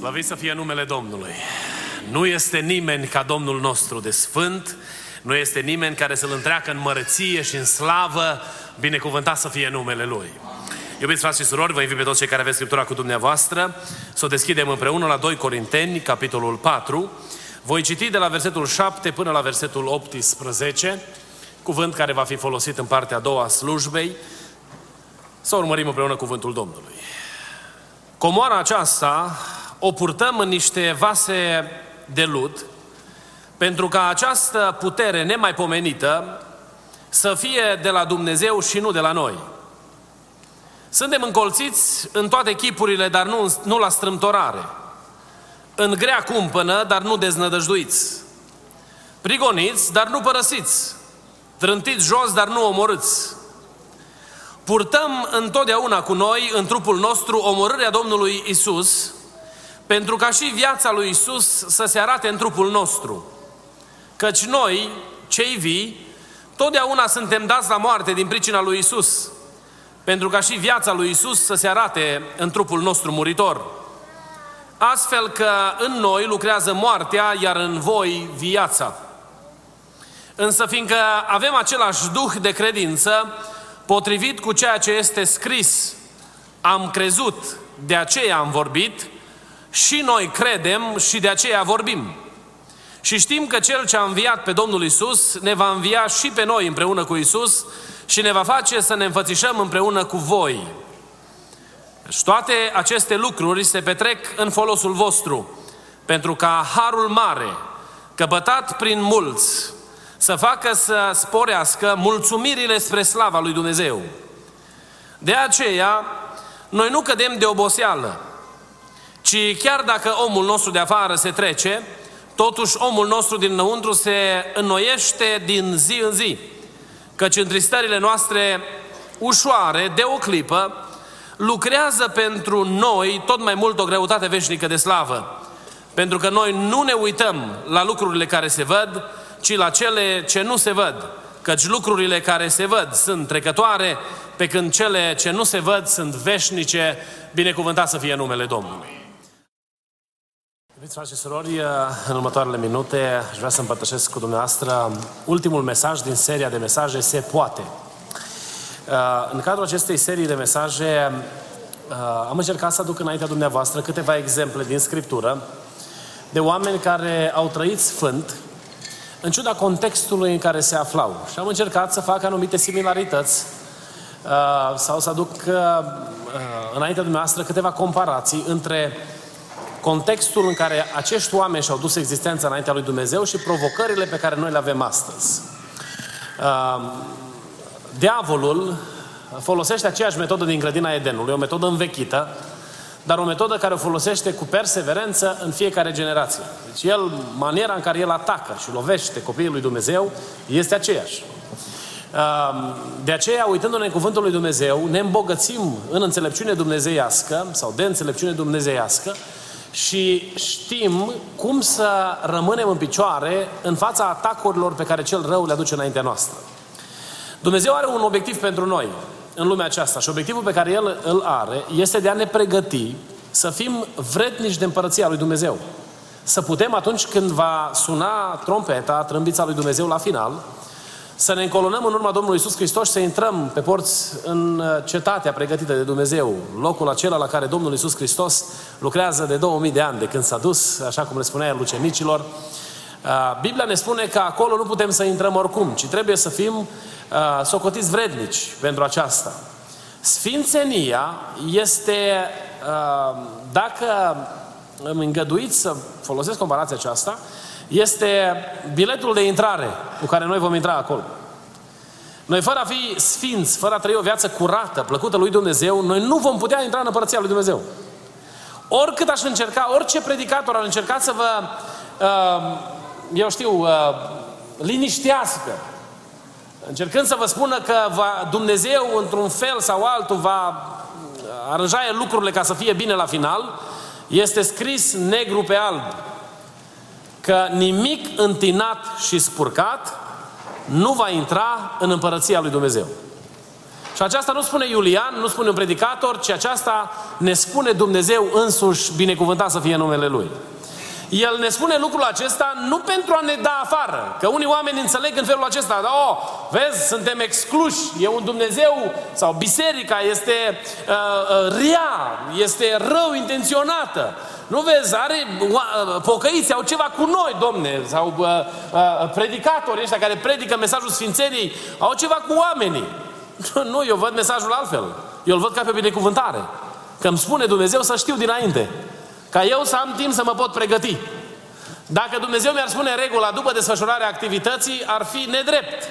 Slăvit să fie numele Domnului! Nu este nimeni ca Domnul nostru de sfânt, nu este nimeni care să-L întreacă în mărăție și în slavă, binecuvântat să fie numele Lui. Iubiți frați și surori, vă invit pe toți cei care aveți Scriptura cu dumneavoastră să o deschidem împreună la 2 Corinteni, capitolul 4. Voi citi de la versetul 7 până la versetul 18, cuvânt care va fi folosit în partea a doua a slujbei, să urmărim împreună cuvântul Domnului. Comoara aceasta o purtăm în niște vase de lut, pentru ca această putere nemaipomenită să fie de la Dumnezeu și nu de la noi. Suntem încolțiți în toate chipurile, dar nu la strâmtorare, în grea cumpănă, dar nu deznădăjduiți, prigoniți, dar nu părăsiți, trântiți jos, dar nu omorâți. Purtăm întotdeauna cu noi, în trupul nostru, omorârea Domnului Iisus, pentru ca și viața lui Iisus să se arate în trupul nostru. Căci noi, cei vii, totdeauna suntem dați la moarte din pricina lui Iisus, pentru ca și viața lui Iisus să se arate în trupul nostru muritor. Astfel că în noi lucrează moartea, iar în voi viața. Însă fiindcă avem același duh de credință, potrivit cu ceea ce este scris, am crezut, de aceea am vorbit, și noi credem și de aceea vorbim. Și știm că Cel ce a înviat pe Domnul Iisus ne va învia și pe noi împreună cu Iisus și ne va face să ne înfățișăm împreună cu voi. Și toate aceste lucruri se petrec în folosul vostru, pentru ca harul mare, căpătat prin mulți, să facă să sporească mulțumirile spre slava lui Dumnezeu. De aceea, noi nu cădem de oboseală, ci chiar dacă omul nostru de afară se trece, totuși omul nostru dinăuntru se înnoiește din zi în zi, căci întristările noastre ușoare, de o clipă, lucrează pentru noi tot mai mult o greutate veșnică de slavă, pentru că noi nu ne uităm la lucrurile care se văd, ci la cele ce nu se văd, căci lucrurile care se văd sunt trecătoare, pe când cele ce nu se văd sunt veșnice, binecuvântat să fie numele Domnului. Iubiți frate și surori, în următoarele minute aș vrea să împărtășesc cu dumneavoastră ultimul mesaj din seria de mesaje Se Poate. În cadrul acestei serii de mesaje am încercat să aduc înaintea dumneavoastră câteva exemple din Scriptură de oameni care au trăit sfânt în ciuda contextului în care se aflau. Și am încercat să fac anumite similarități sau să aduc înaintea dumneavoastră câteva comparații între contextul în care acești oameni și-au dus existența înaintea lui Dumnezeu și provocările pe care noi le avem astăzi. Diavolul folosește aceeași metodă din grădina Edenului, o metodă învechită, dar o metodă care o folosește cu perseverență în fiecare generație. Deci el, maniera în care el atacă și lovește copiii lui Dumnezeu este aceeași. De aceea, uitându-ne în cuvântul lui Dumnezeu, ne îmbogățim în înțelepciune dumnezeiască sau de înțelepciune dumnezeiască și știm cum să rămânem în picioare în fața atacurilor pe care cel rău le aduce înaintea noastră. Dumnezeu are un obiectiv pentru noi în lumea aceasta și obiectivul pe care El îl are este de a ne pregăti să fim vrednici de împărăția lui Dumnezeu. Să putem, atunci când va suna trompeta, trâmbița lui Dumnezeu la final, să ne încolonăm în urma Domnului Iisus Hristos și să intrăm pe porți în cetatea pregătită de Dumnezeu, locul acela la care Domnul Iisus Hristos lucrează de 2000 de ani de când s-a dus, așa cum le spunea el ucenicilor. Biblia ne spune că acolo nu putem să intrăm oricum, ci trebuie să fim socotiți vrednici pentru aceasta. Sfințenia este, dacă îmi îngăduiți să folosesc comparația aceasta, este biletul de intrare cu care noi vom intra acolo. Noi, fără a fi sfinți, fără a trăi o viață curată, plăcută lui Dumnezeu, noi nu vom putea intra în împărăția lui Dumnezeu. Oricât aș încerca, orice predicator ar încerca să vă, eu știu, liniștească, încercând să vă spună că Dumnezeu, într-un fel sau altul, va aranja lucrurile ca să fie bine la final, este scris negru pe alb că nimic întinat și spurcat nu va intra în Împărăția lui Dumnezeu. Și aceasta nu spune Iulian, nu spune un predicator, ci aceasta ne spune Dumnezeu însuși, binecuvântat să fie numele Lui. El ne spune lucrul acesta nu pentru a ne da afară, că unii oameni înțeleg în felul acesta, dar vezi, suntem excluși, e un Dumnezeu, sau biserica este rea, este rău intenționată. Nu vezi, pocăiți au ceva cu noi, domne, sau predicatorii ăștia care predică mesajul Sfințeniei, au ceva cu oamenii. Nu, eu văd mesajul altfel. Eu îl văd ca pe binecuvântare. Că îmi spune Dumnezeu să știu dinainte. Ca eu să am timp să mă pot pregăti. Dacă Dumnezeu mi-ar spune regula după desfășurarea activității, ar fi nedrept.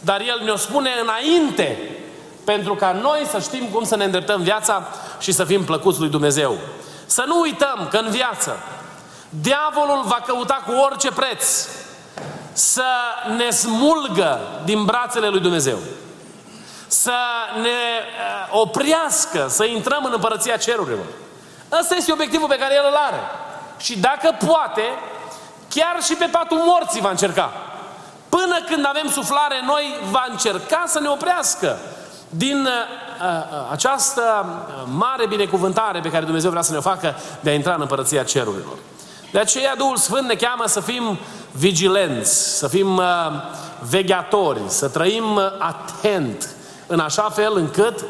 Dar El ne-o spune înainte, pentru ca noi să știm cum să ne îndreptăm viața și să fim plăcuți lui Dumnezeu. Să nu uităm că în viață diavolul va căuta cu orice preț să ne smulgă din brațele lui Dumnezeu, să ne oprească să intrăm în Împărăția Cerurilor. Ăsta este obiectivul pe care el îl are. Și dacă poate, chiar și pe patul morții va încerca. Până când avem suflare în noi, va încerca să ne oprească din această mare binecuvântare pe care Dumnezeu vrea să ne-o facă de a intra în Împărăția Cerurilor. De aceea Duhul Sfânt ne cheamă să fim vigilenți, să fim vegheatori, să trăim atent, în așa fel încât,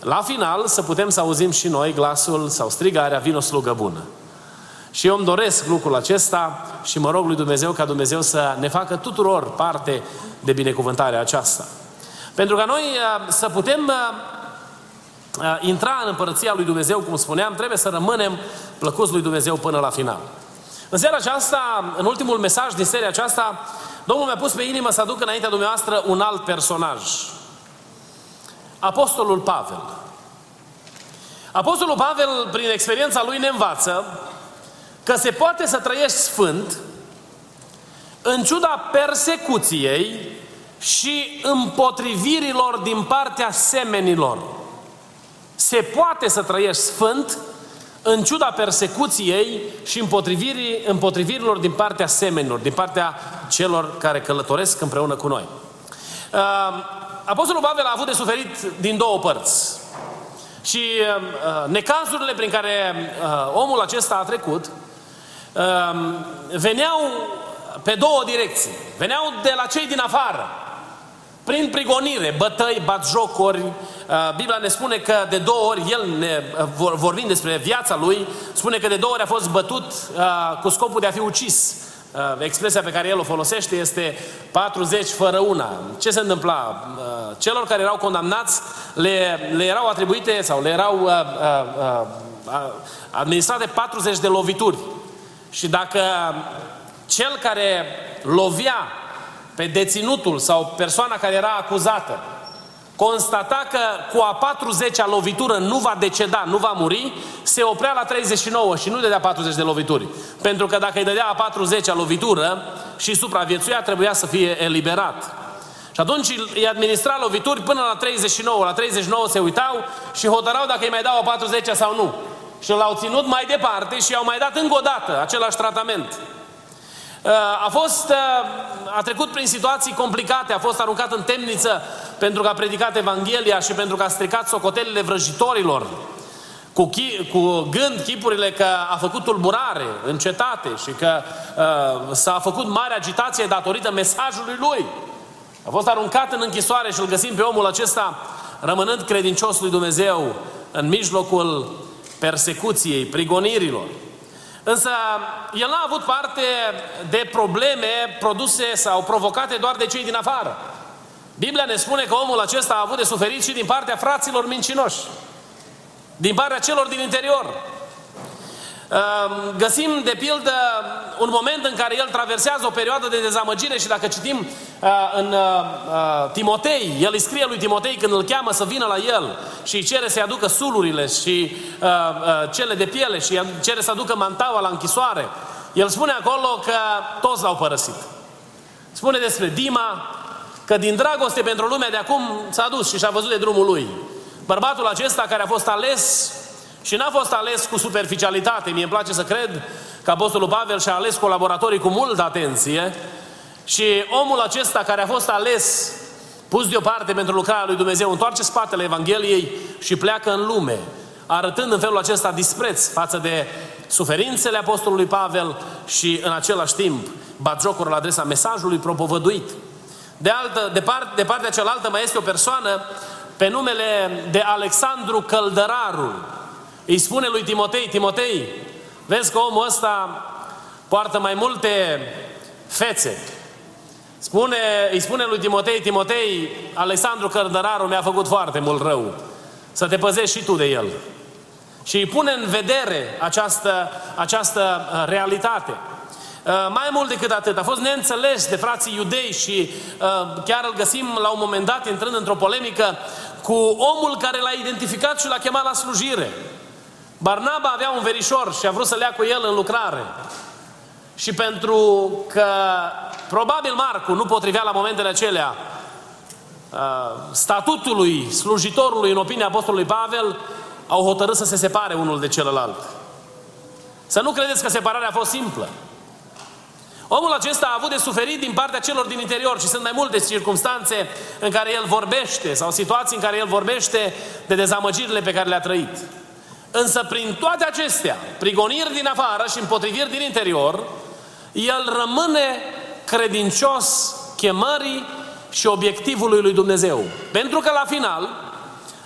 la final, să putem să auzim și noi glasul sau strigarea, vino slugă bună. Și eu îmi doresc lucrul acesta și mă rog lui Dumnezeu ca Dumnezeu să ne facă tuturor parte de binecuvântarea aceasta. Pentru ca noi să putem intra în Împărăția lui Dumnezeu, cum spuneam, trebuie să rămânem plăcuți lui Dumnezeu până la final. În seara aceasta, în ultimul mesaj din seria aceasta, Domnul mi-a pus pe inimă să aduc înaintea dumneavoastră un alt personaj. Apostolul Pavel. Apostolul Pavel, prin experiența lui, ne învață că se poate să trăiești sfânt în ciuda persecuției și împotrivirilor din partea semenilor. Se poate să trăiești sfânt în ciuda persecuției și împotrivirilor din partea semenilor, din partea celor care călătoresc împreună cu noi. Apostolul Pavel a avut de suferit din două părți. Și necazurile prin care omul acesta a trecut veneau pe două direcții. Veneau de la cei din afară, prin prigonire, bătăi, batjocuri. Biblia ne spune că de două ori, vorbind despre viața lui, spune că de două ori a fost bătut cu scopul de a fi ucis. Expresia pe care el o folosește este 40 fără una. Ce se întâmpla? Celor care erau condamnați le erau atribuite sau le erau administrate 40 de lovituri. Și dacă cel care lovia pe deținutul sau persoana care era acuzată constata că cu a 40-a lovitură nu va deceda, nu va muri, se oprea la 39 și nu dădea 40 de lovituri. Pentru că dacă îi dădea a 40-a lovitură și supraviețuia, trebuia să fie eliberat. Și atunci îi administra lovituri până la 39. La 39 se uitau și hotărau dacă îi mai dau a 40-a sau nu. Și l-au ținut mai departe și i-au mai dat încă o dată același tratament. A trecut prin situații complicate, a fost aruncat în temniță pentru că a predicat Evanghelia și pentru că a stricat socotelile vrăjitorilor cu gând, chipurile că a făcut tulburare în cetate și că s-a făcut mare agitație datorită mesajului lui. A fost aruncat în închisoare și îl găsim pe omul acesta rămânând credincios lui Dumnezeu în mijlocul persecuției, prigonirilor. Însă el n-a avut parte de probleme produse sau provocate doar de cei din afară. Biblia ne spune că omul acesta a avut de suferit și din partea fraților mincinoși, din partea celor din interior. Găsim, de pildă, un moment în care el traversează o perioadă de dezamăgire și dacă citim în Timotei, el îi scrie lui Timotei când îl cheamă să vină la el și îi cere să-i aducă sulurile și cele de piele și îi cere să aducă mantaua la închisoare, el spune acolo că toți l-au părăsit. Spune despre Dima că din dragoste pentru lumea de acum s-a dus și și-a văzut de drumul lui. Bărbatul acesta care a fost ales și n-a fost ales cu superficialitate. Mie îmi place să cred că Apostolul Pavel și-a ales colaboratorii cu multă atenție și omul acesta care a fost ales, pus deoparte pentru lucrarea lui Dumnezeu, întoarce spatele Evangheliei și pleacă în lume, arătând în felul acesta dispreț față de suferințele Apostolului Pavel și în același timp batjocuri la adresa mesajului propovăduit. De partea cealaltă mai este o persoană pe numele de Alexandru Căldăraru. Îi spune lui Timotei: Timotei, vezi că omul ăsta poartă mai multe fețe. Îi spune lui Timotei: Timotei, Alexandru Cărdăraru mi-a făcut foarte mult rău. Să te păzești și tu de el. Și îi pune în vedere această realitate. Mai mult decât atât, a fost neînțeles de frații iudei și chiar îl găsim la un moment dat intrând într-o polemică cu omul care l-a identificat și l-a chemat la slujire. Barnaba avea un verișor și a vrut să-l ia cu el în lucrare. Și pentru că probabil Marcu nu potrivea la momentele acelea statutului slujitorului în opinia Apostolului Pavel, au hotărât să se separe unul de celălalt. Să nu credeți că separarea a fost simplă. Omul acesta a avut de suferit din partea celor din interior și sunt mai multe circumstanțe în care el vorbește sau situații în care el vorbește de dezamăgirile pe care le-a trăit. Însă prin toate acestea, prigoniri din afară și împotriviri din interior, el rămâne credincios chemării și obiectivului lui Dumnezeu. Pentru că la final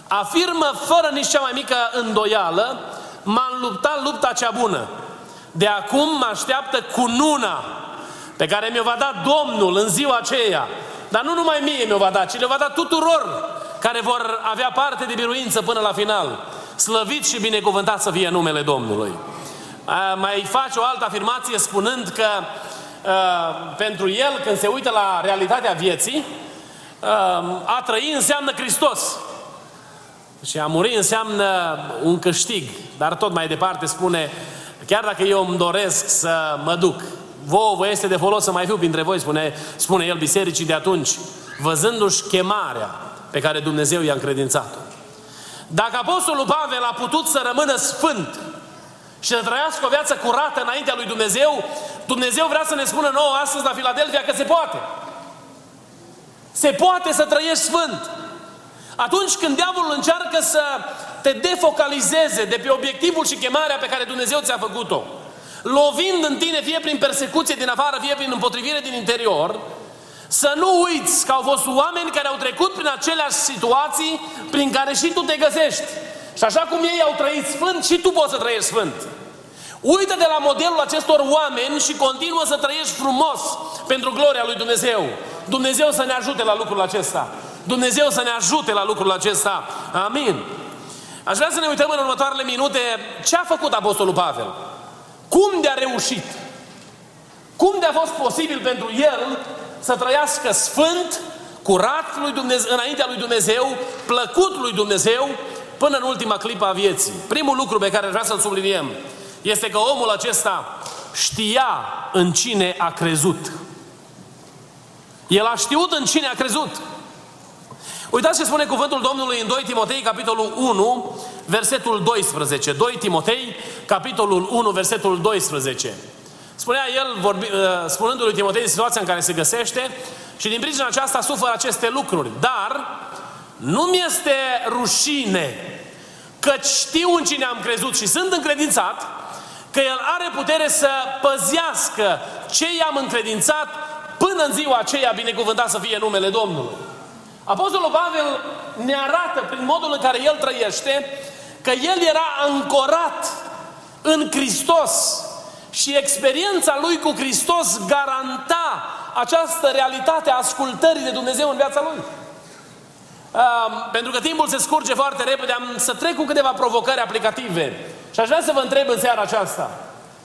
afirmă fără nici cea mai mică îndoială: m-am luptat lupta cea bună. De acum mă așteaptă cununa pe care mi-o va da Domnul în ziua aceea. Dar nu numai mie mi-o va da, ci le va da tuturor care vor avea parte de biruință până la final. Slăvit și binecuvântat să fie numele Domnului. Mai face o altă afirmație spunând că pentru el, când se uită la realitatea vieții, a trăi înseamnă Hristos. Și a muri înseamnă un câștig. Dar tot mai departe spune: chiar dacă eu îmi doresc să mă duc, vă este de folos să mai fiu printre voi, spune el bisericii de atunci, văzându-și chemarea pe care Dumnezeu i-a încredințat-o. Dacă Apostolul Pavel a putut să rămână sfânt și să trăiască o viață curată înaintea lui Dumnezeu, Dumnezeu vrea să ne spună nouă astăzi la Filadelfia că se poate. Se poate să trăiești sfânt. Atunci când diavolul încearcă să te defocalizeze de pe obiectivul și chemarea pe care Dumnezeu ți-a făcut-o, lovind în tine fie prin persecuție din afară, fie prin împotrivire din interior, să nu uiți că au fost oameni care au trecut prin aceleași situații prin care și tu te găsești. Și așa cum ei au trăit sfânt, și tu poți să trăiești sfânt. Uită de la modelul acestor oameni și continuă să trăiești frumos pentru gloria lui Dumnezeu. Dumnezeu să ne ajute la lucrul acesta. Dumnezeu să ne ajute la lucrul acesta. Amin. Aș vrea să ne uităm în următoarele minute ce a făcut Apostolul Pavel. Cum de-a reușit? Cum de-a fost posibil pentru el să trăiască sfânt, curat lui Dumnezeu, înaintea lui Dumnezeu, plăcut lui Dumnezeu, până în ultima clipă a vieții? Primul lucru pe care vreau să-l subliniem este că omul acesta știa în cine a crezut. El a știut în cine a crezut. Uitați ce spune cuvântul Domnului în 2 Timotei, capitolul 1, versetul 12. 2 Timotei, capitolul 1, versetul 12. Spunea el, spunându-lui Timotei situația în care se găsește: și din pricina aceasta suferă aceste lucruri, dar nu-mi este rușine, căci știu în cine am crezut și sunt încredințat că El are putere să păzească ce i-am încredințat până în ziua aceea, binecuvântat să fie numele Domnului. Apostolul Pavel ne arată prin modul în care el trăiește că el era ancorat în Hristos și experiența lui cu Hristos garanta această realitate a ascultării de Dumnezeu în viața lui. Pentru că timpul se scurge foarte repede, am să trec cu câteva provocări aplicative. Și aș vrea să vă întreb în seara aceasta: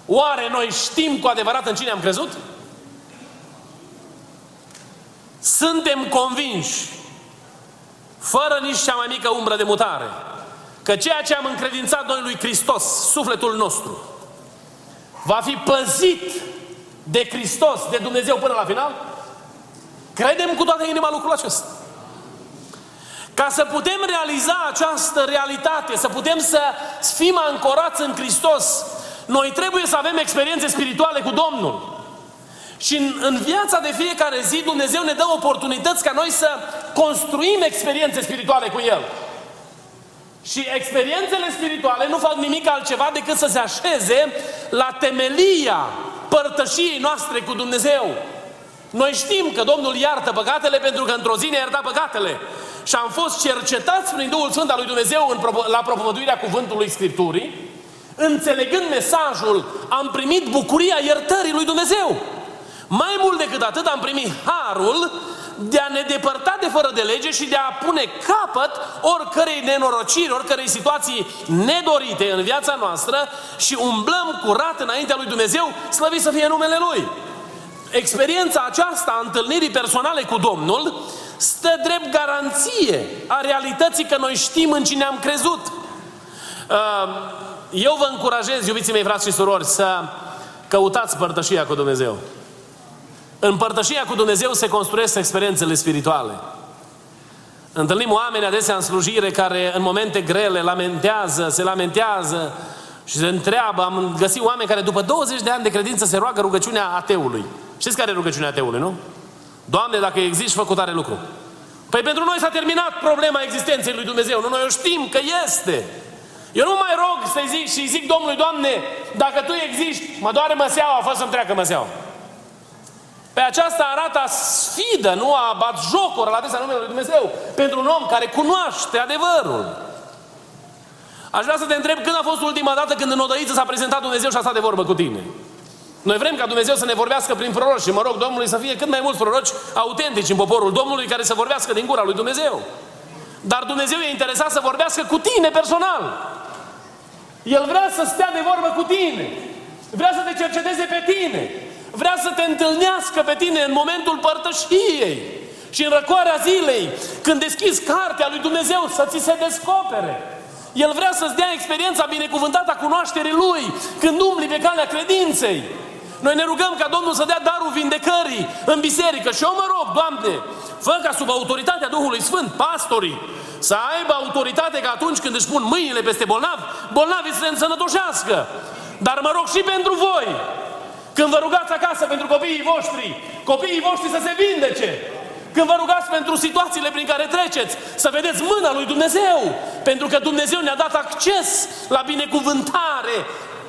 oare noi știm cu adevărat în cine am crezut? Suntem convinși, fără nici cea mai mică umbră de mutare, că ceea ce am încredințat noi lui Hristos, sufletul nostru, va fi păzit de Hristos, de Dumnezeu până la final? Credem cu toată inima lucrul acesta. Ca să putem realiza această realitate, să putem să fim ancorați în Hristos, noi trebuie să avem experiențe spirituale cu Domnul. Și în viața de fiecare zi, Dumnezeu ne dă oportunități ca noi să construim experiențe spirituale cu El. Și experiențele spirituale nu fac nimic altceva decât să se așeze la temelia părtășiei noastre cu Dumnezeu. Noi știm că Domnul iartă păcatele pentru că într-o zi ne ierta păcatele. Și am fost cercetați prin Duhul Sfânt al lui Dumnezeu la propovăduirea cuvântului Scripturii. Înțelegând mesajul, am primit bucuria iertării lui Dumnezeu. Mai mult decât atât, am primit harul de a ne depărta de fără de lege și de a pune capăt oricărei nenorociri, oricărei situații nedorite în viața noastră și umblăm curat înaintea lui Dumnezeu, slăvit să fie numele Lui. Experiența aceasta a întâlnirii personale cu Domnul stă drept garanție a realității că noi știm în cine am crezut. Eu vă încurajez, iubiții mei frați și surori, să căutați părtășia cu Dumnezeu. În părtășia cu Dumnezeu se construiesc experiențele spirituale. Întâlnim oameni adesea în slujire care în momente grele se lamentează și se întreabă. Am găsit oameni care după 20 de ani de credință se roagă rugăciunea ateului. Știți care e rugăciunea ateului, nu? Doamne, dacă existi, fă cutare lucru. Păi pentru noi s-a terminat problema existenței lui Dumnezeu. Nu, noi o știm că este. Eu nu mai rog să-i zic și zic Domnului: Doamne, dacă Tu existi, mă doare măseaua, fă să-mi treacă măseaua. Pe aceasta arată sfidă, nu a bat jocuri la adresa numelui lui Dumnezeu, pentru un om care cunoaște adevărul. Aș vrea să te întreb când a fost ultima dată când în odăiță s-a prezentat Dumnezeu și a stat de vorbă cu tine. Noi vrem ca Dumnezeu să ne vorbească prin proroci și mă rog Domnului să fie cât mai mulți proroci autentici în poporul Domnului care să vorbească din gura lui Dumnezeu. Dar Dumnezeu e interesat să vorbească cu tine personal. El vrea să stea de vorbă cu tine. Vrea să te cerceteze pe tine. Vrea să te întâlnească pe tine în momentul părtășiei și în răcoarea zilei, când deschizi cartea lui Dumnezeu, să ți se descopere. El vrea să-ți dea experiența binecuvântată a cunoașterii Lui când umbli pe calea credinței. Noi ne rugăm ca Domnul să dea darul vindecării în biserică și eu mă rog: Doamne, fă ca sub autoritatea Duhului Sfânt pastorii să aibă autoritate ca atunci când își pun mâinile peste bolnavi, bolnavii să se însănătoșească. Dar mă rog și pentru voi, când vă rugați acasă pentru copiii voștri să se vindece. Când vă rugați pentru situațiile prin care treceți, să vedeți mâna lui Dumnezeu. Pentru că Dumnezeu ne-a dat acces la binecuvântare,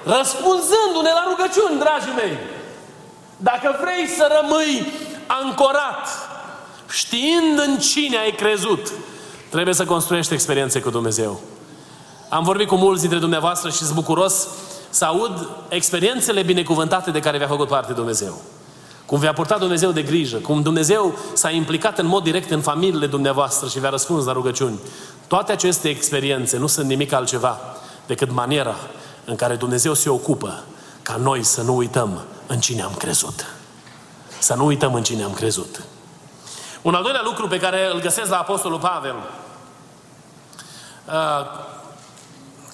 răspunzându-ne la rugăciuni, dragii mei. Dacă vrei să rămâi ancorat, știind în cine ai crezut, trebuie să construiești experiențe cu Dumnezeu. Am vorbit cu mulți dintre dumneavoastră și sunt bucuros să aud experiențele binecuvântate de care vi-a făcut parte Dumnezeu. Cum vi-a purtat Dumnezeu de grijă, cum Dumnezeu s-a implicat în mod direct în familiile dumneavoastră și vi-a răspuns la rugăciuni. Toate aceste experiențe nu sunt nimic altceva decât maniera în care Dumnezeu se ocupă ca noi să nu uităm în cine am crezut. Să nu uităm în cine am crezut. Un al doilea lucru pe care îl găsesc la Apostolul Pavel,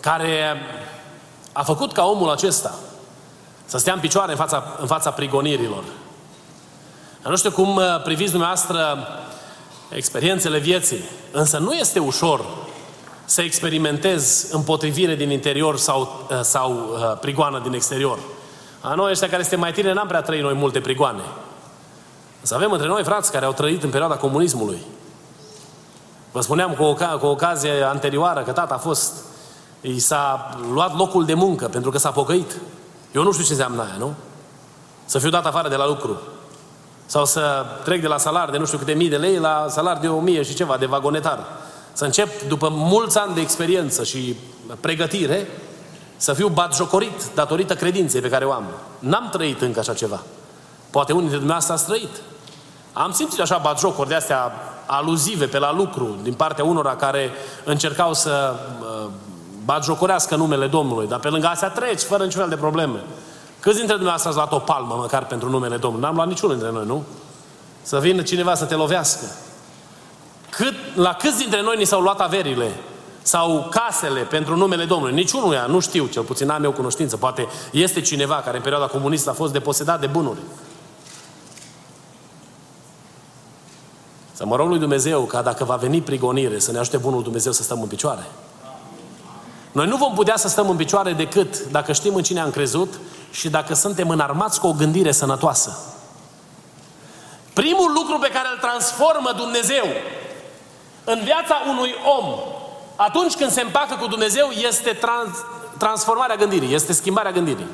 care a făcut ca omul acesta să stea în picioare în fața prigonirilor. Nu știu cum priviți dumneavoastră experiențele vieții, însă nu este ușor să experimentezi împotrivire din interior sau prigoană din exterior. A noi ăștia care suntem mai tineri n-am prea trăit noi multe prigoane. Însă avem între noi frați care au trăit în perioada comunismului. Vă spuneam cu o ocazie anterioară că tata a fost... I s-a luat locul de muncă pentru că s-a pocăit. Eu nu știu ce înseamnă aia, nu? Să fiu dat afară de la lucru. Sau să trec de la salariu de nu știu câte mii de lei la salariu de 1000 și ceva, de vagonetar. Să încep, după mulți ani de experiență și pregătire, să fiu batjocorit datorită credinței pe care o am. N-am trăit încă așa ceva. Poate unii dintre dumneavoastră ați trăit. Am simțit așa batjocuri de-astea aluzive pe la lucru, din partea unora care încercau să batjocorească numele Domnului, dar pe lângă astea treci, fără niciun fel de probleme. Câți dintre dumneavoastră ați luat o palmă, măcar pentru numele Domnului? N-am luat niciunul dintre noi, nu? Să vină cineva să te lovească. La câți dintre noi ni s-au luat averile sau casele pentru numele Domnului? Niciunuia, nu știu, cel puțin am eu cunoștință. Poate este cineva care în perioada comunistă a fost deposedat de bunuri. Să mă rog lui Dumnezeu ca dacă va veni prigonire să ne ajute bunul Dumnezeu să stăm în picioare. Noi nu vom putea să stăm în picioare decât dacă știm în cine am crezut și dacă suntem înarmați cu o gândire sănătoasă. Primul lucru pe care îl transformă Dumnezeu în viața unui om atunci când se împacă cu Dumnezeu este transformarea gândirii, este schimbarea gândirii.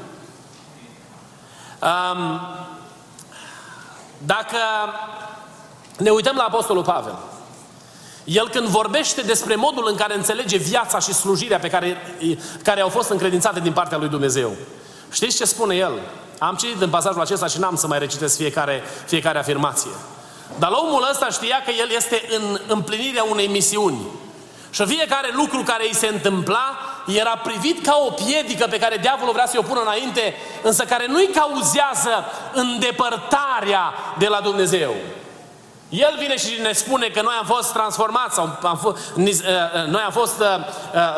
Dacă ne uităm la Apostolul Pavel, el când vorbește despre modul în care înțelege viața și slujirea pe care au fost încredințate din partea lui Dumnezeu, știți ce spune el? Am citit în pasajul acesta și n-am să mai recitesc fiecare afirmație. Dar la omul ăsta știa că el este în împlinirea unei misiuni. Și fiecare lucru care îi se întâmpla era privit ca o piedică pe care diavolul vrea să-i o pună înainte, însă care nu-i cauzează îndepărtarea de la Dumnezeu. El vine și ne spune că noi am fost transformați, sau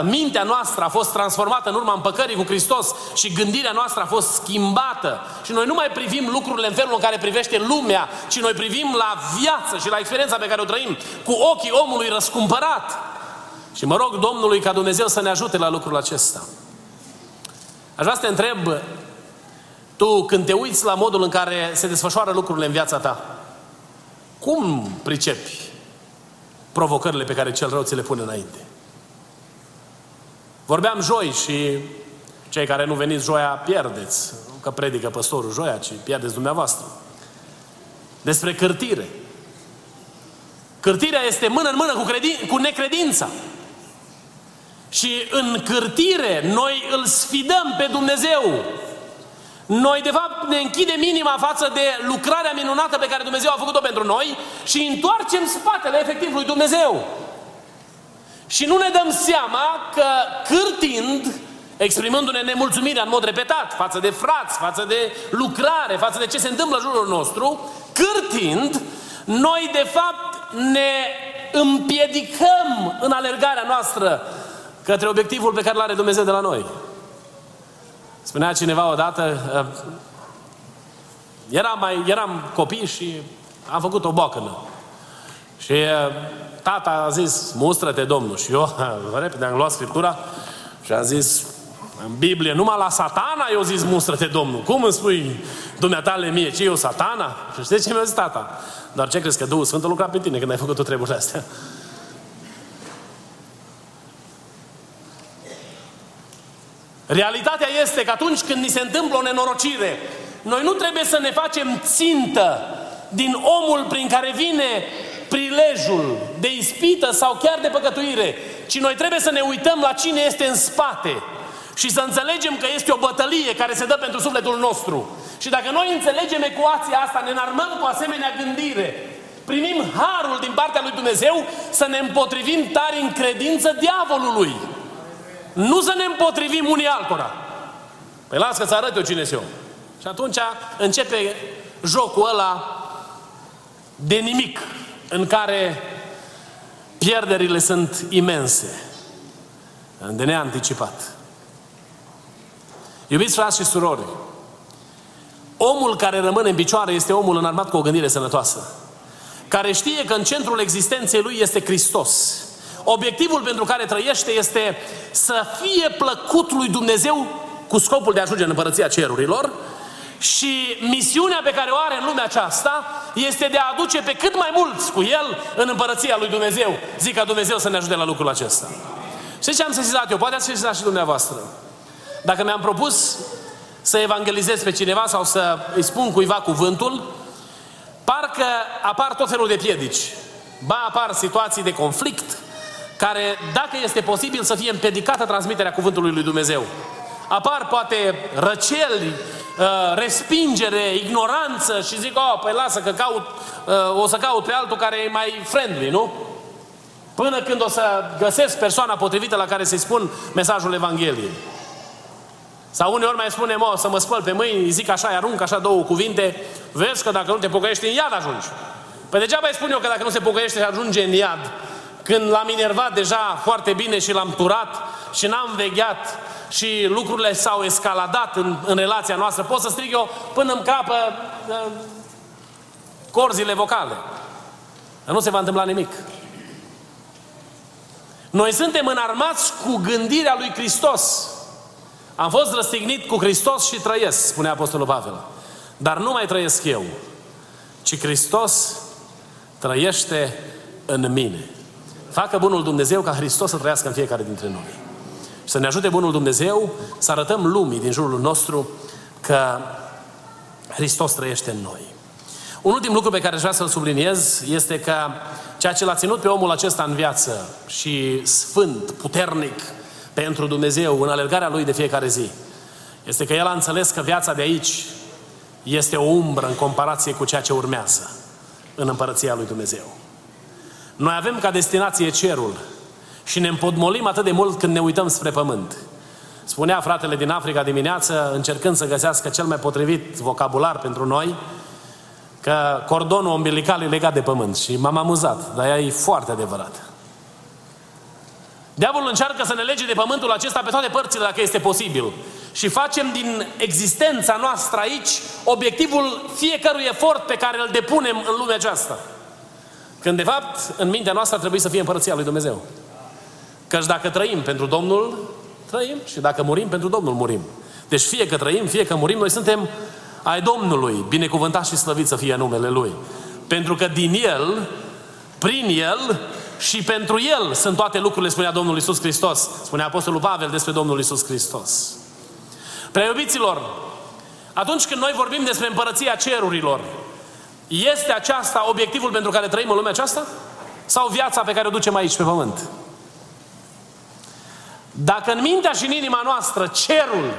mintea noastră a fost transformată în urma împăcării cu Hristos și gândirea noastră a fost schimbată. Și noi nu mai privim lucrurile în felul în care privește lumea, ci noi privim la viață și la experiența pe care o trăim cu ochii omului răscumpărat. Și mă rog Domnului ca Dumnezeu să ne ajute la lucrul acesta. Aș vrea să te întreb, tu când te uiți la modul în care se desfășoară lucrurile în viața ta, cum pricepi provocările pe care cel rău ți le pune înainte? Vorbeam joi și cei care nu veniți joia pierdeți, nu că predică păstorul joia, ci pierdeți dumneavoastră. Despre cârtire. Cârtirea este mână în mână cu necredința. Și în cârtire noi îl sfidăm pe Dumnezeu. Noi, de fapt, ne închidem inima față de lucrarea minunată pe care Dumnezeu a făcut-o pentru noi și întoarcem spatele, efectiv, lui Dumnezeu. Și nu ne dăm seama că cârtind, exprimându-ne nemulțumirea în mod repetat, față de frați, față de lucrare, față de ce se întâmplă în jurul nostru, cârtind, noi, de fapt, ne împiedicăm în alergarea noastră către obiectivul pe care l-are Dumnezeu de la noi. Spunea cineva odată, eram copii și am făcut o boacănă. Și tata a zis, mustră-te, Domnul. Și eu, repede, am luat Scriptura și am zis, în Biblie, numai la Satana eu zis, mustră-te, Domnul. Cum îmi spui, dumneatale mie, ce eu, Satana? Și știi ce mi-a zis tata? Doar ce crezi, că Duhul Sfânt a lucrat pe tine când ai făcut o treburile astea? Realitatea este că atunci când ni se întâmplă o nenorocire, noi nu trebuie să ne facem țintă din omul prin care vine prilejul de ispită sau chiar de păcătuire, ci noi trebuie să ne uităm la cine este în spate și să înțelegem că este o bătălie care se dă pentru sufletul nostru. Și dacă noi înțelegem ecuația asta, ne înarmăm cu asemenea gândire, primim harul din partea lui Dumnezeu să ne împotrivim tari în credință diavolului. Nu să ne împotrivim unii altora. Păi las că-ți arăt eu cine-s eu. Și atunci începe jocul ăla de nimic, în care pierderile sunt imense, de neanticipat. Iubiți frați și surori, omul care rămâne în picioare este omul înarmat cu o gândire sănătoasă, care știe că în centrul existenței lui este Hristos. Obiectivul pentru care trăiește este să fie plăcut lui Dumnezeu cu scopul de a ajunge în împărăția cerurilor și misiunea pe care o are în lumea aceasta este de a aduce pe cât mai mulți cu el în împărăția lui Dumnezeu. Zic ca Dumnezeu să ne ajute la lucrul acesta. Știți ce am sesizat eu? Poate ați sesizat și dumneavoastră. Dacă mi-am propus să evangelizez pe cineva sau să îi spun cuiva cuvântul, parcă apar tot felul de piedici. Ba apar situații de conflict, care, dacă este posibil, să fie împiedicată transmiterea cuvântului lui Dumnezeu. apar poate răceli, respingere, ignoranță și zic, oh, păi lasă că o să caut pe altul care e mai friendly, nu? Până când o să găsesc persoana potrivită la care să-i spun mesajul Evangheliei. Sau uneori mai spune, o să mă spăl pe mâini, zic așa, arunc așa două cuvinte, vezi că dacă nu te pocăiești în iad ajungi. Păi degeaba îi spun eu că dacă nu se pocăiește ajunge în iad, când l-am enervat deja foarte bine și l-am turat și n-am vegheat și lucrurile s-au escaladat în relația noastră, pot să strig eu până îmi crapă corzile vocale. Dar nu se va întâmpla nimic. Noi suntem înarmați cu gândirea lui Hristos. Am fost răstignit cu Hristos și trăiesc, spune Apostolul Pavel. Dar nu mai trăiesc eu, ci Hristos trăiește în mine. Facă bunul Dumnezeu ca Hristos să trăiască în fiecare dintre noi. Și să ne ajute bunul Dumnezeu să arătăm lumii din jurul nostru că Hristos trăiește în noi. Un ultim lucru pe care aș vrea să-l subliniez este că ceea ce l-a ținut pe omul acesta în viață și sfânt, puternic pentru Dumnezeu în alergarea lui de fiecare zi, este că el a înțeles că viața de aici este o umbră în comparație cu ceea ce urmează în Împărăția lui Dumnezeu. Noi avem ca destinație cerul și ne împodmolim atât de mult când ne uităm spre pământ. Spunea fratele din Africa dimineață, încercând să găsească cel mai potrivit vocabular pentru noi, că cordonul umbilical e legat de pământ. Și m-am amuzat, dar ea e foarte adevărat. Diavolul încearcă să ne lege de pământul acesta pe toate părțile, dacă este posibil. Și facem din existența noastră aici obiectivul fiecărui efort pe care îl depunem în lumea aceasta. Când, de fapt, în mintea noastră trebuie să fie Împărăția lui Dumnezeu. Căci dacă trăim pentru Domnul, trăim. Și dacă murim pentru Domnul, murim. Deci fie că trăim, fie că murim, noi suntem ai Domnului, binecuvântat și slăvit să fie numele Lui. Pentru că din El, prin El și pentru El sunt toate lucrurile, spunea Domnul Iisus Hristos. Spunea Apostolul Pavel despre Domnul Iisus Hristos. Prea iubiților, atunci când noi vorbim despre Împărăția cerurilor, este aceasta obiectivul pentru care trăim în lumea aceasta? Sau viața pe care o ducem aici pe pământ? Dacă în mintea și în inima noastră cerul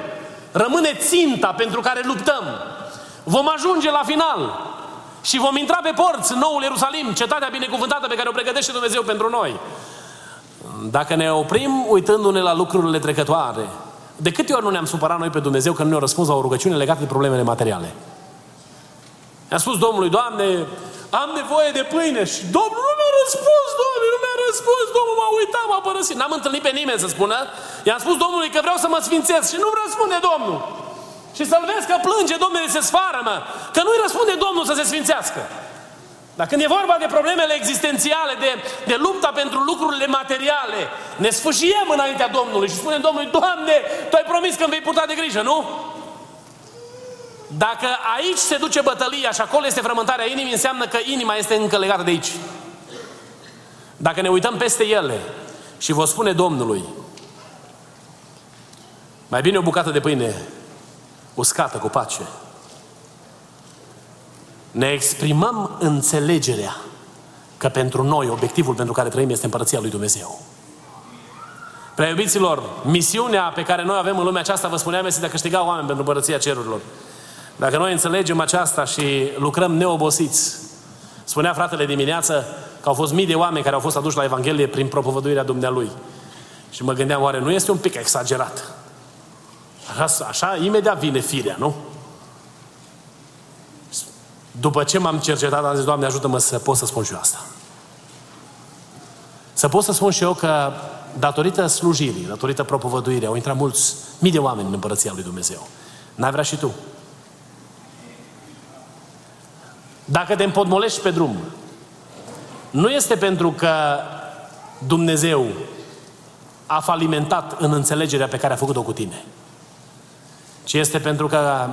rămâne ținta pentru care luptăm, vom ajunge la final și vom intra pe porți în Noul Ierusalim, cetatea binecuvântată pe care o pregătește Dumnezeu pentru noi. Dacă ne oprim uitându-ne la lucrurile trecătoare, de câte ori nu ne-am supărat noi pe Dumnezeu că nu ne-a răspuns la o rugăciune legată de problemele materiale? Ne-a spus Domnului, Doamne, am nevoie de pâine și Domnul nu mi-a răspuns, Doamne, nu mi-a răspuns, Domnul m-a uitat, m-a părăsit. N-am întâlnit pe nimeni să spună. I-am spus Domnului că vreau să mă sfințesc și nu-mi răspunde Domnul. Și să-l vezi că plânge, Domnule, se sfarămă, că nu-i răspunde Domnul să se sfințească. Dar când e vorba de problemele existențiale, de lupta pentru lucrurile materiale, ne sfâșiem înaintea Domnului și spunem Domnului, Doamne, Tu ai promis că îmi vei purta de grijă, nu? Dacă aici se duce bătălia și acolo este frământarea inimii, înseamnă că inima este încă legată de aici. Dacă ne uităm peste ele și vă spune Domnului, mai bine o bucată de pâine uscată cu pace, ne exprimăm înțelegerea că pentru noi obiectivul pentru care trăim este Împărăția lui Dumnezeu. Prea iubiților, misiunea pe care noi avem în lumea aceasta, vă spuneam, este de a câștiga oameni pentru Împărăția cerurilor. Dacă noi înțelegem aceasta și lucrăm neobosiți, spunea fratele dimineață că au fost mii de oameni care au fost aduși la Evanghelie prin propovăduirea Dumnealui. Și mă gândeam, oare nu este un pic exagerat? Așa imediat vine firea, nu? După ce m-am cercetat, am zis, Doamne, ajută-mă să pot să spun și eu asta. Să pot să spun și eu că datorită slujirii, datorită propovăduirii, au intrat mii de oameni în Împărăția lui Dumnezeu. N-ai vrea și tu? Dacă te împotmolești pe drum, nu este pentru că Dumnezeu a falimentat în înțelegerea pe care a făcut-o cu tine, ci este pentru că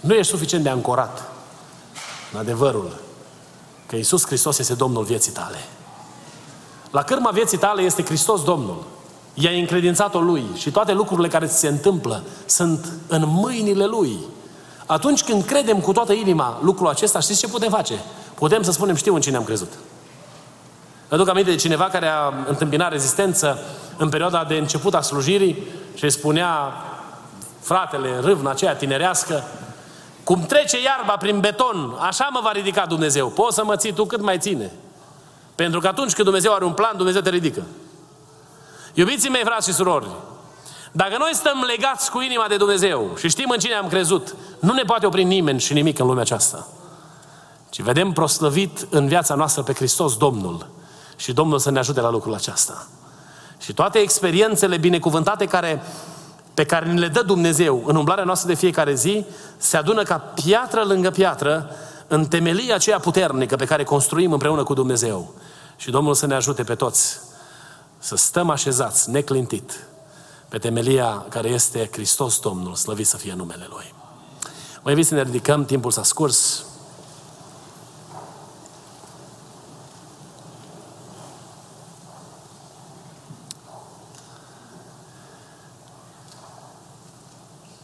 nu ești suficient de ancorat în adevărul că Iisus Hristos este Domnul vieții tale. La cârma vieții tale este Hristos Domnul. I-ai încredințat-o Lui și toate lucrurile care ți se întâmplă sunt în mâinile Lui. Atunci când credem cu toată inima lucrul acesta, știți ce putem face? Putem să spunem, știu în cine am crezut. Aduc aminte de cineva care a întâmpinat rezistență în perioada de început a slujirii și îi spunea fratele în râvna aceea tinerească, cum trece iarba prin beton, așa mă va ridica Dumnezeu. Poți să mă ții tu cât mai ține. Pentru că atunci când Dumnezeu are un plan, Dumnezeu te ridică. Iubiții mei, frați și surori, dacă noi stăm legați cu inima de Dumnezeu și știm în cine am crezut, nu ne poate opri nimeni și nimic în lumea aceasta. Ci vedem proslăvit în viața noastră pe Hristos Domnul. Și Domnul să ne ajute la lucrul acesta. Și toate experiențele binecuvântate pe care ni le dă Dumnezeu în umblarea noastră de fiecare zi, se adună ca piatră lângă piatră în temelia aceea puternică pe care construim împreună cu Dumnezeu. Și Domnul să ne ajute pe toți să stăm așezați, neclintit, pe temelia care este Hristos Domnul, slăvit să fie numele Lui. Mă invit să ne ridicăm, timpul s-a scurs.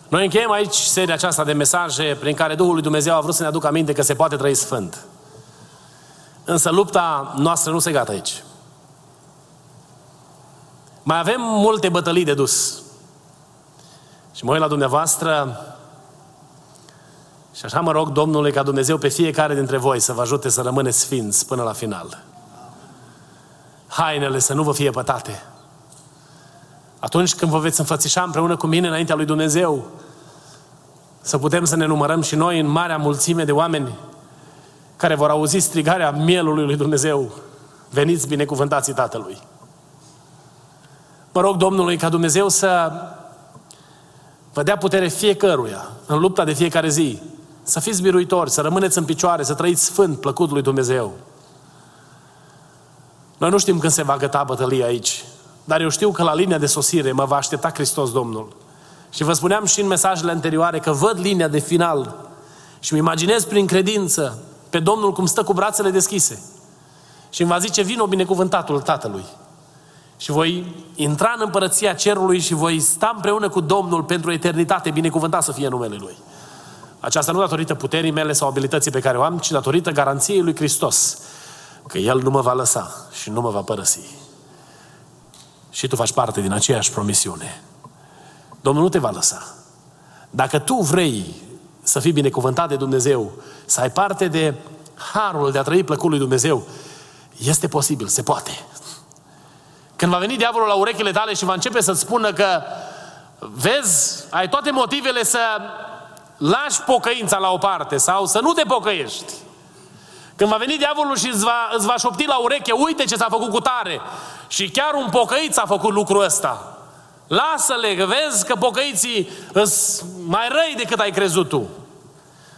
Noi încheiem aici seria aceasta de mesaje prin care Duhul lui Dumnezeu a vrut să ne aducă aminte că se poate trăi sfânt. Însă lupta noastră nu se gata aici. Mai avem multe bătălii de dus. Și mă uit la dumneavoastră și așa mă rog Domnului ca Dumnezeu pe fiecare dintre voi să vă ajute să rămâneți sfinți până la final. Hainele să nu vă fie pătate. Atunci când vă veți înfățișa împreună cu mine înaintea lui Dumnezeu, să putem să ne numărăm și noi în marea mulțime de oameni care vor auzi strigarea mielului lui Dumnezeu. Veniți binecuvântații Tatălui. Mă rog Domnului ca Dumnezeu să vă dea putere fiecăruia, în lupta de fiecare zi, să fiți biruitori, să rămâneți în picioare, să trăiți sfânt, plăcut lui Dumnezeu. Noi nu știm când se va găta bătălia aici, dar eu știu că la linia de sosire mă va aștepta Hristos Domnul. Și vă spuneam și în mesajele anterioare că văd linia de final și îmi imaginez prin credință pe Domnul cum stă cu brațele deschise și îmi va zice, vino binecuvântatul Tatălui. Și voi intra în împărăția cerului și voi sta împreună cu Domnul pentru eternitate, binecuvântat să fie numele Lui. Aceasta nu datorită puterii mele sau abilității pe care o am, ci datorită garanției lui Hristos, că El nu mă va lăsa și nu mă va părăsi. Și tu faci parte din aceeași promisiune. Domnul nu te va lăsa. Dacă tu vrei să fii binecuvântat de Dumnezeu, să ai parte de harul de a trăi plăcut lui Dumnezeu, este posibil, se poate. Când va veni diavolul la urechile tale și va începe să-ți spună că vezi, ai toate motivele să lași pocăința la o parte sau să nu te pocăiești. Când va veni diavolul și îți va șopti la ureche, uite ce s-a făcut cu tare. Și chiar un pocăiț a făcut lucrul ăsta. Lasă-le, că vezi că pocăiții îs mai răi decât ai crezut tu.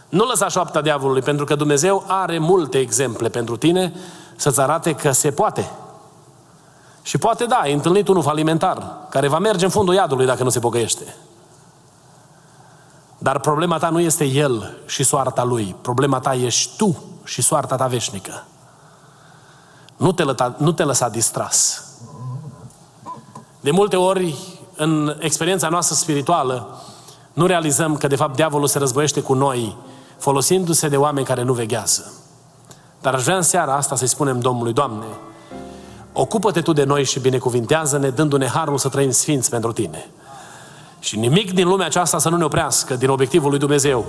Nu lăsa șoapta diavolului, pentru că Dumnezeu are multe exemple pentru tine să-ți arate că se poate. Și poate da, ai întâlnit unul falimentar, care va merge în fundul iadului dacă nu se pocăiește. Dar problema ta nu este el și soarta lui. Problema ta ești tu și soarta ta veșnică. Nu te lăsa distras. De multe ori, în experiența noastră spirituală, nu realizăm că, de fapt, diavolul se războiește cu noi, folosindu-se de oameni care nu veghează. Dar aș vrea în seara asta să-i spunem Domnului, Doamne, ocupă-te Tu de noi și binecuvintează-ne, dându-ne harul să trăim sfinți pentru Tine. Și nimic din lumea aceasta să nu ne oprească din obiectivul lui Dumnezeu,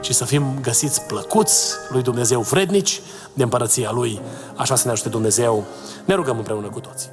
ci să fim găsiți plăcuți lui Dumnezeu, vrednici de împărăția Lui. Așa să ne ajute Dumnezeu. Ne rugăm împreună cu toți.